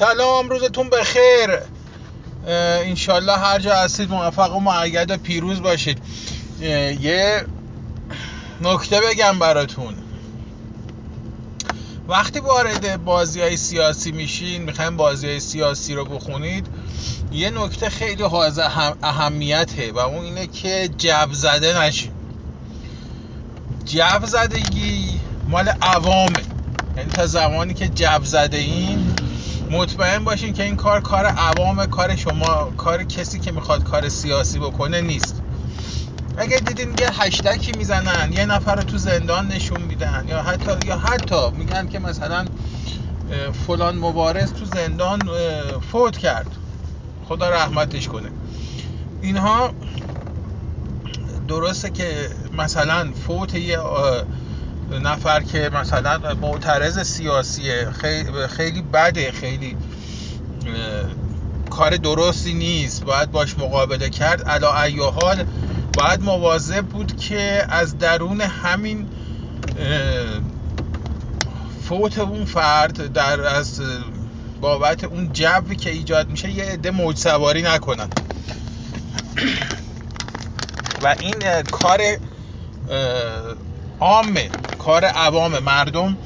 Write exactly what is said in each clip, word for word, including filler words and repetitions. سلام، روزتون بخیر. انشالله هر جا هستید موفق و مؤید و پیروز باشید. یه نکته بگم براتون. وقتی وارد بازی‌های سیاسی میشین، میخوایم بازی‌های سیاسی رو بخونید، یه نکته خیلی حائز اهمیته و اون اینه که جو زده نشین. جو زدگی مال عوامه. یعنی تا زمانی که جو زده این، مطمئن باشین که این کار کار عوامه، کار شما، کار کسی که میخواد کار سیاسی بکنه نیست. اگه دیدین یه هشتکی میزنن، یه نفر رو تو زندان نشون میدن، یا حتی یا حتی میگن که مثلا فلان مبارز تو زندان فوت کرد، خدا رحمتش کنه، اینها درسته که مثلا فوت یه نفر که مثلا معترض سیاسیه خیلی بده، خیلی کار درستی نیست، باید باش مقابله کرد. علی ای حال باید مواظب بود که از درون همین فوت اون فرد در از بابت اون جوی که ایجاد میشه یه عده موج سواری نکنن و این کار عامه، کار عوام. مردم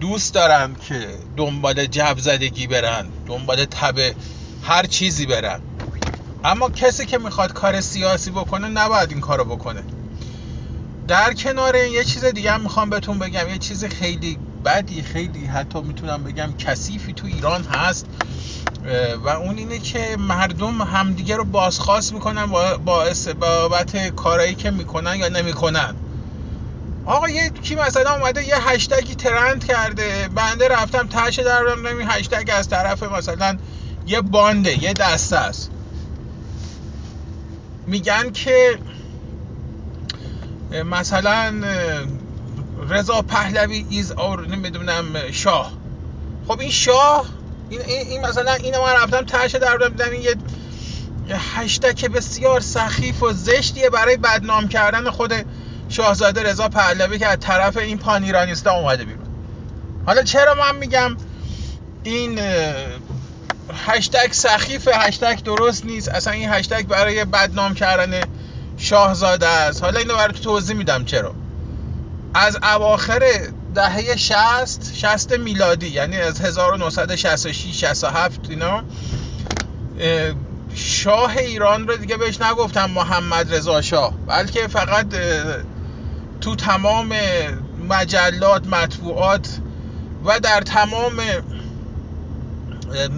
دوست دارن که دنبال جو زدگی برن، دنبال تبع هر چیزی برن، اما کسی که میخواد کار سیاسی بکنه نباید این کارو بکنه. در کنار این یه چیز دیگه هم میخوام بهتون بگم، یه چیز خیلی بدی، خیلی حتی میتونم بگم کثیفی تو ایران هست و اون اینه که مردم همدیگه رو بازخواست میکنن باعث بابت کارایی که میکنن یا نمیکنن. آقا یکی مثلا اومده یه هشتگی ترند کرده، بنده رفتم تهش دردم نمی هشتگ از طرف مثلا یه بانده، یه دسته است، میگن که مثلا رضا پهلوی ایز اور نمیدونم شاه. خب این شاه این این مثلا اینو من رفتم تهش دردم دیدم این یه هشتگ بسیار سخیف و زشتیه برای بدنام کردن خود شاهزاده رضا پهلوی که از طرف این پان ایرانیستا اومده بیرون. حالا چرا من میگم این هشتگ سخیفه، هشتگ درست نیست، اصلا این هشتگ برای بدنام کردن شاهزاده است. حالا اینو براتون توضیح میدم چرا. از اواخر دهه شصت شصت میلادی، یعنی از هزار و نهصد و شصت و شش شصت و هفت اینا، شاه ایران رو دیگه بهش نگفتم محمد رضا شاه، بلکه فقط تو تمام مجلات، مطبوعات و در تمام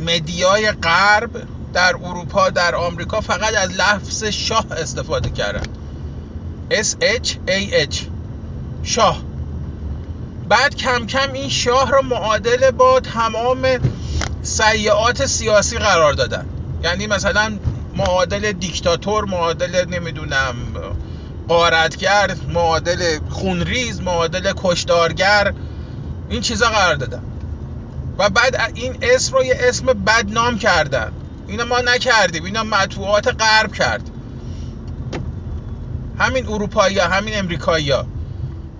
مدیای غرب، در اروپا، در آمریکا، فقط از لفظ شاه استفاده کردن. اس اچ ای اچ شاه. بعد کم کم این شاه رو معادل با تمام سیئات سیاسی قرار دادن. یعنی مثلا معادل دیکتاتور، معادل نمیدونم غارتگر، معادل خونریز، معادل کشتارگر، این چیزا قرار دادن و بعد این اسم رو یه اسم بدنام کردن. اینا ما نکردیم، اینا مطبوعات غرب کرد، همین اروپایی‌ها، همین امریکایی‌ها.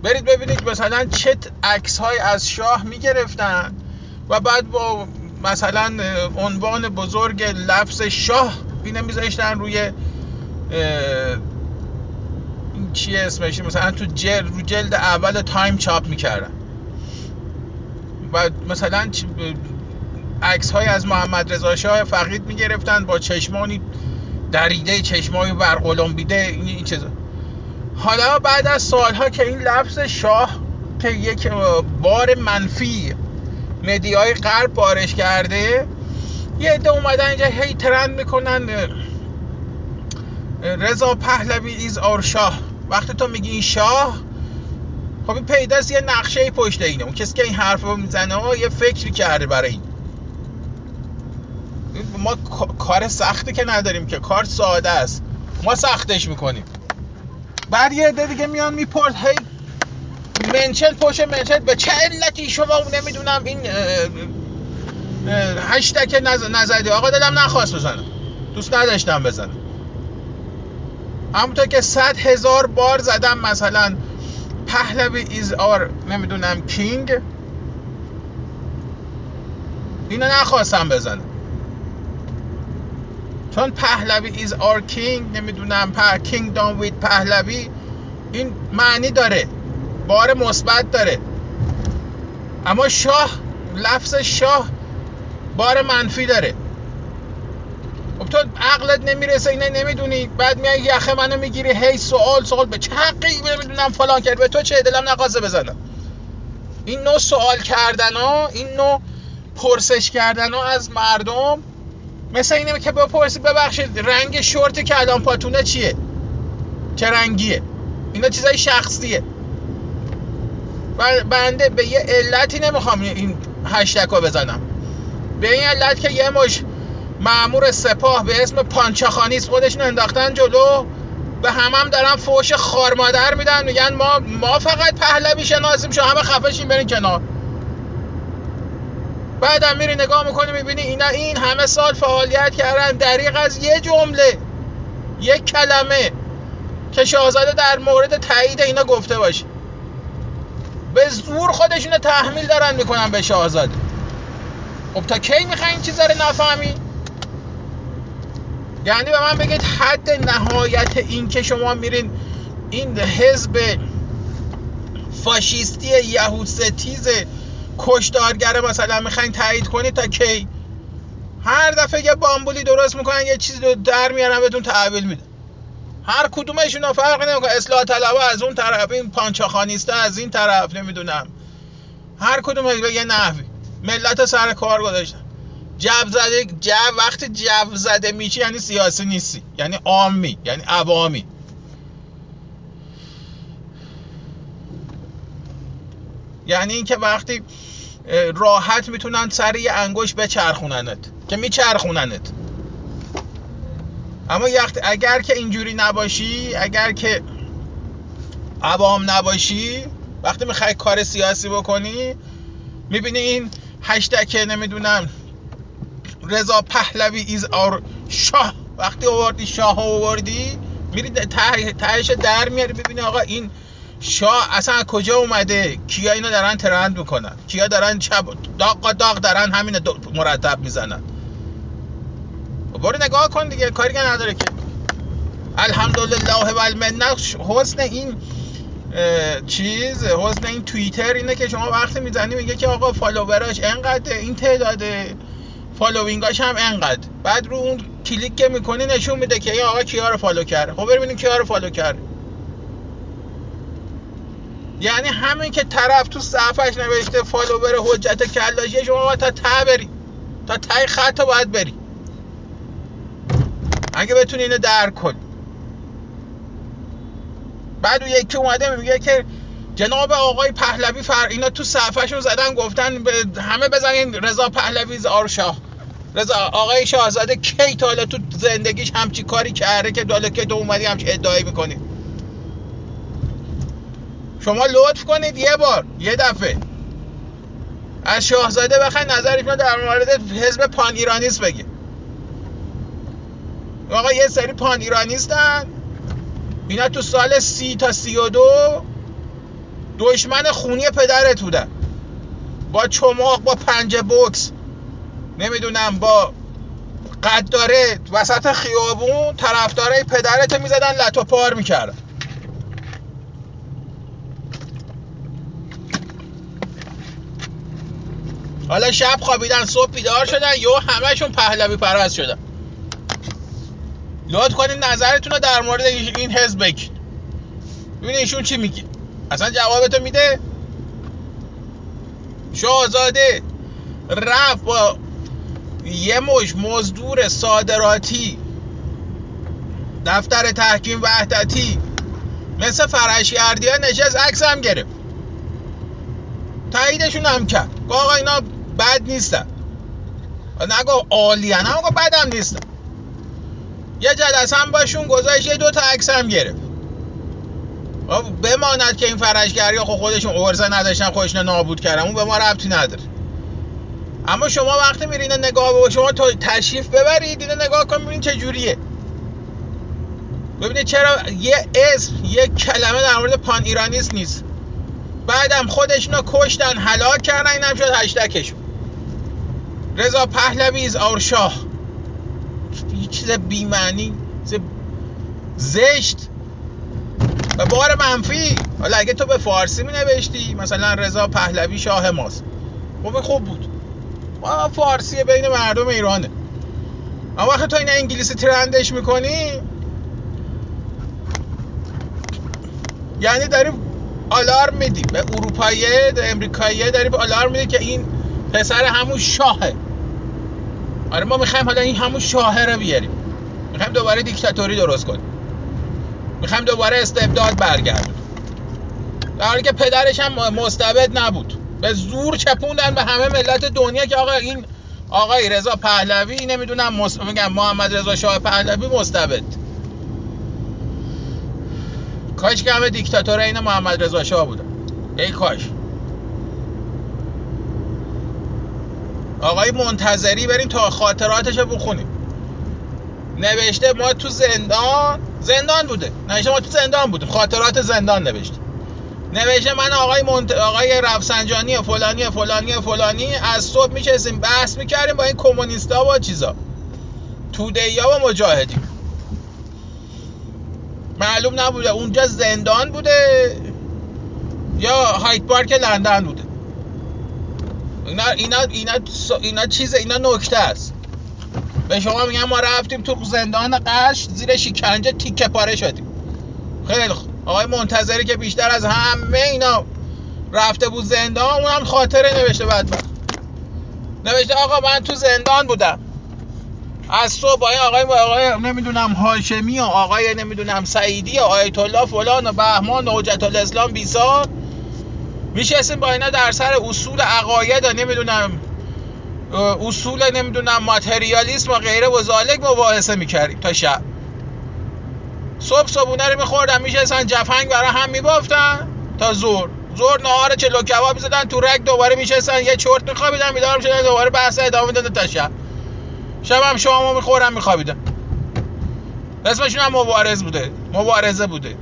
برید ببینید مثلا چه عکس‌های از شاه می‌گرفتن و بعد با مثلا عنوان بزرگ لفظ شاه اینو میذاشتن روی این چی اسمش، مثلا تو جلد رو جلد اول تایم چاپ میکردن و مثلا عکس های از محمد رضا شاه فقید میگرفتن با چشمانی دریده، چشمانی برقلمبیده، این چیزا. حالا بعد از سالها که این لفظ شاه که یک بار منفی مدیای غرب بارش کرده، یه عده اومدن اینجا هی ترند میکنن رضا پهلوی ایز اور شاه. وقتی تو میگی این شاه، خب این پیداست یه نقشه پشت اینه، اون کسی که این حرفو میزنه یه فکری کرده برای این. ما کار سختی که نداریم که، کار ساده است، ما سختش میکنیم. بعد یه عده دیگه میان میپرد هی منچل پشت منچل، به چه علتی شما نمیدونم این هشتک نزدی. آقا دلم نخواست بزنم، دوست نداشتم بزنم، همونطور که صد هزار بار زدم مثلا پهلوی ایز آر نمیدونم کینگ، اینو نخواستم بزنم، چون پهلوی is our king، نمیدونم په kingdom with پهلوی، این معنی داره، بار مثبت داره. اما شاه، لفظ شاه بار منفی داره. خب تو عقلت نمیرسه، اینا نمیدونی، بعد میای یخه منو میگیری، هی سوال سوال، به چه حقی نمیدونم فلان کرد، به تو چه، دلم نقاضه بزنم. این نوع سوال کردن ها، این نوع پرسش کردن ها از مردم، مثل اینه که بپرسی ببخشید رنگ شورت که الان پاتونه چیه، چه رنگیه، اینا چیزای شخصیه. بنده به یه علتی نمیخوام این هشتگ رو بزنم، به این علت که یه مش مأمور سپاه به اسم پانچه‌خانیست خودشون انداختن جلو، به همم دارن فوش خارمادر میدن، میگن ما ما فقط پهلوی شناسیم، شما همه خفشین برین کنار. بعدم میری نگاه میکنی میبینی اینا این همه سال فعالیت کردن، دریغ از یه جمله، یک کلمه که شاهزاده در مورد تایید اینا گفته باشه، به زور خودشون تحمیل دارن میکنن به شاهزاده. خب تا کی میخواین این چیزا رو نفهمی؟ یعنی به من بگید حد نهایت این که شما میرین این حزب فاشیستی یهود ستیز کشدارگره مثلا میخواین تایید کنید تا کی؟ هر دفعه یه بامبولی درست میکنن، یه چیزی رو در میارن بهتون تحویل میدن، هر کدومشون ها فرق نمیکنه، اصلاح طلبه از اون طرف، این پانچه‌خانیسته از این طرف، نمیدونم هر کدومش به یه نحوی ملت سر کار گذاشتن. جو زده، جو وقتی جو زده میشی یعنی سیاسی نیستی، یعنی عامی، یعنی عوامی. یعنی این که وقتی راحت میتونن سر یه انگوش بچرخوننت، که میچرخوننت. اما اگر که اینجوری نباشی، اگر که عوام نباشی، وقتی میخوای کار سیاسی بکنی، میبینی این هشتگ نمیدونم رضا پهلوی ایز آور شاه، وقتی آوردی شاه آوردی، میری تهش در میاری، ببینی آقا این شاه اصلا کجا اومده، کیا اینو دارن ترند میکنن، کیا دارن چپ داغ داغ دارن همین مرتب میزنن. برو نگاه کن دیگه، کاری که نداره که. الحمدلله و المنه، حسن این چیز، حسن این توییتر اینه که شما وقتی میزنی میگه که آقا فالووراش انقدر، این تعداده، فالووینگاش هم انقدر، بعد رو اون کلیک که میکنی نشون میده که آقا کیا رو فالو کرده. خب ببینیم کیا رو فالو کرده. یعنی همین که طرف تو صفحش نوشته فالوور حجت کلاژی، شما باید تا ته بری، تا ته خط باید بری اگه بتونی اینو درک کنی. بعد اون یکی اومده میگه که جناب آقای پهلوی فر اینا تو صفحه‌شون زدن گفتن همه بزنین رضا پهلوی زارشاه، رضا آقای شاهزاده کی تا حالا تو زندگیش همچی کاری کرده که حالا که تو اومدی همچی ادعایی میکنی؟ شما لطف کنید یه بار، یه دفعه از شاهزاده بخواید نظرشون در مورد حزب پان ایرانیست بگه. آقا یه سری پان ایرانیستن، اینا تو سال سی تا سی و دو دشمن خونی پدرت بودن، با چماق، با پنجه بوکس، نمیدونم با قداره وسط خیابون طرفدارای پدرت میزدن، لطو پار میکردن. حالا شب خوابیدن، صبح بیدار شدن، یهو همه‌شون پهلوی پرست شدن. لطف کنید نظرتون رو در مورد این حزب بگید، ببینید ایشون چی میگه، اصلا جوابتو میده؟ شاهزاده رفت با یه مش مزدور صادراتی دفتر تحکیم وحدتی مثل فرشگردی ها نشست، عکس هم گرفت، تاییدشون هم کرد، آقا اینا بد نیستن، نگو عالی هن، هم بد هم نیستن، یه جلسه هم باشون گذاشت، یه دو تا عکس هم گرفت. بماند که این فرشگری ها خودشون عرضه نداشتن، خودشون نابود کردن، اون به ما ربطی نداره. اما شما وقتی میرین نگاه به شما تشریف ببرید اینو نگاه کن، ببینید چه جوریه، ببینید چرا یه اسم، یه کلمه در مورد پان ایرانیست نیست. بعدم خودشون رو کشتن، هلاک کردن، اینم شد هشتگشون. رضا پهلوی اور شاه، یه چیز بی‌معنی، زشت و بار منفی. حالا اگه تو به فارسی می‌نوشتی مثلا رضا پهلوی شاه ماست، خب خوب بود، ما فارسی بین مردم ایرانه. اما وقتی تو این انگلیسی ترندش میکنی یعنی داری آلارم میدی به اروپاییه، به امریکاییه، داری آلارم میدی که این پسر همون شاهه. آره ما میخوایم حالا این همون شاهه رو بیاریم، میخوایم دوباره دیکتاتوری درست کنیم، میخوایم دوباره استبداد برگردیم، در حالی که پدرش هم مستبد نبود. به زور چپوندن به همه ملت دنیا که آقا این آقای رضا پهلوی نمیدونم مس... میگم محمد رضا شاه پهلوی مستبد. کاش که همه دیکتاتور این محمد رضا شاه بودن، ای کاش. آقای منتظری بریم تا خاطراتش رو بخونیم، نوشته ما تو زندان زندان بوده نوشته ما تو زندان بودیم، خاطرات زندان نوشته. نوشته من آقای منت... آقای رفسنجانی و فلانی و فلانی و فلانی از صبح میشستیم بحث میکردیم با این کمونیستا و چیزا، توده‌یا و مجاهدین. معلوم نبوده اونجا زندان بوده یا هاید پارک لندن بوده. اینا اینا اینا اینا چیز اینا نکته است. به شما میگم ما رفتیم تو زندان قش، زیر شکنجه تیکه پاره شدیم. خیلی خوب. آقای منتظری که بیشتر از همه اینا رفته بود زندان، اونم خاطره نوشته. بعد نوشته آقا من تو زندان بودم از صبح، آقای آقای, آقای نمیدونم هاشمی و آقای نمیدونم سعیدی و آیت الله فلان و بهمان و حجت الاسلام بیسار میشستیم با اینا در سر اصول عقاید و نمیدونم اصول نمیدونم ماتریالیسم و غیره و ذالک مباحثه میکردیم تا شب. صبح صبحونه رو میخوردن، میشستن جفنگ برای هم میبافتن تا زور زور نهار چلو کباب میزدن تو رگ، دوباره میشستن یه چرت میخوابیدن، بیدار میشدن دوباره بحث ادامه میدادن تا شب. شب هم شما میخوردن میخوابیدن. اسمشون هم مبارز بوده، مبارزه بوده.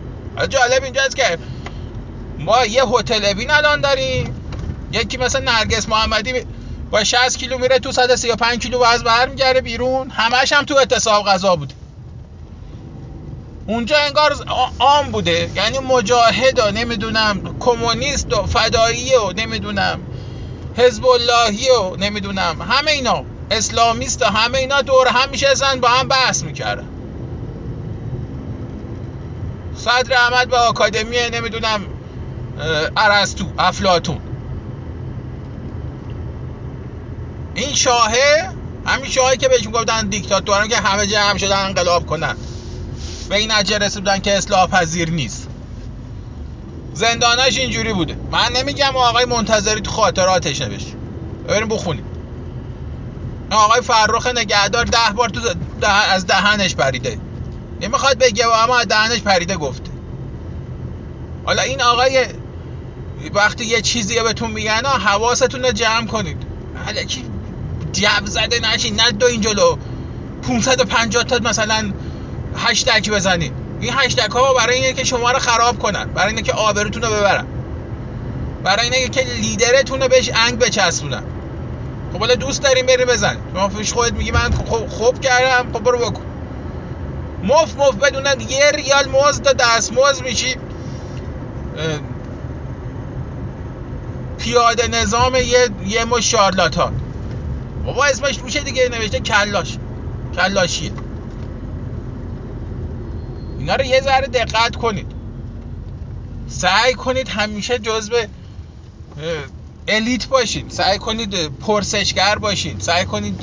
جالب اینجاست که ما یه هتل اوین الان داریم، یکی مثلا نرگس محمدی با شصت کیلو میره تو، صد و سی و پنج کیلو وزن برمیگره بیرون، همش هم تو اعتصاب غذا بود. اونجا انگار عام بوده، یعنی مجاهد و نمیدونم کمونیست و فدایی و نمیدونم حزب اللهی و نمیدونم همه اینا اسلامیست و همه اینا دور هم میشستن با هم بحث میکردن. صدر احمد به آکادمی نمیدونم ارسطو افلاطون، این شاهه، همین شاهی که بهش میگفتن دیکتاتوران که همه جمع هم شدن انقلاب کنن، به این نتیجه رسیدن که اصلاح پذیر نیست. زنداناش اینجوری بوده. من نمیگم آقای منتظری تو خاطراتش نوشت، بریم بخونیم. آقای فرخ نگهدار ده بار تو ده از دهنش پریده، نمیخواد بگه اما از دهنش پریده گفته. حالا این آقای وقتی یه چیزی بهتون میگن حواستون رو جمع کنید، الکی جب زده نشین، نه دو این جلو پانصد و پنجاه تا مثلا هشتگ بزنید. این هشتگ ها برای اینه که شما رو خراب کنن، برای اینه که آبروتون رو ببرن، برای اینه که لیدرتون رو بهش انگ بچسبونن. خب حالا دوست داریم بریم بزنیم، شما پیش خودت میگی من خوب کردم، خب برو بکن. مف مف بدونن یه ریال مزد و دستمزد میشی پیاده نظام یه یه مش شارلاتان. بابا اسمش روشه دیگه، نوشته کلاش، کلاشیه. اینا رو یه ذره دقت کنید، سعی کنید همیشه جزو الیت باشید، سعی کنید پرسشگر باشید، سعی کنید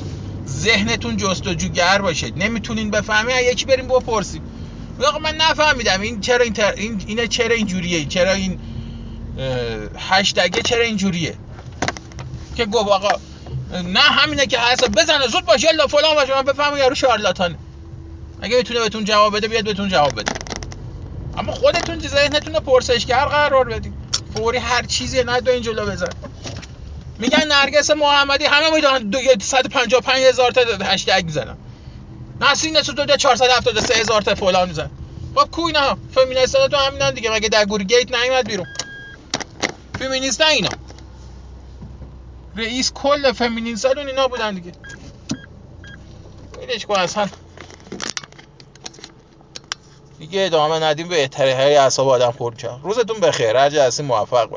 ذهنتون جستجوگر باشید. نمیتونین بفهمید یکی بریم بپرسید آقا من نفهمیدم این چرا این تر... این اینه چرا اینجوریه، چرا این هشتگه چرا اینجوریه، که گفت آقا نه همینه که هست، بزنه زود باش یالا فلان باش من بفهمم یارو شارلاتانه. اگه بتونه بهتون جواب بده بیاد بهتون جواب بده، اما خودتون ذهنتون رو پرسشگر قرار بدید، فوری هر چیزی نه دو این جلو بزن. میگن نرگس محمدی همه میدونن صد و پنجاه و پنج هزار تا هشتگ میزنن، نسرین نسوتو ده چهارصد و هفتاد و سه هزار تا فلان میزنن. خب کو اینا فمینیست‌ها تو همینا دیگه، مگه در گورگیت نیومد بیرون فمینیست اینا؟ رئیس کل فمینیزمون اینا بودن دیگه. ولش کن اصلا دیگه، ادامه ندیم به اعتراضهای اعصاب آدم خورد کرد. روزتون بخیر، هر جا هستین موفق باشین.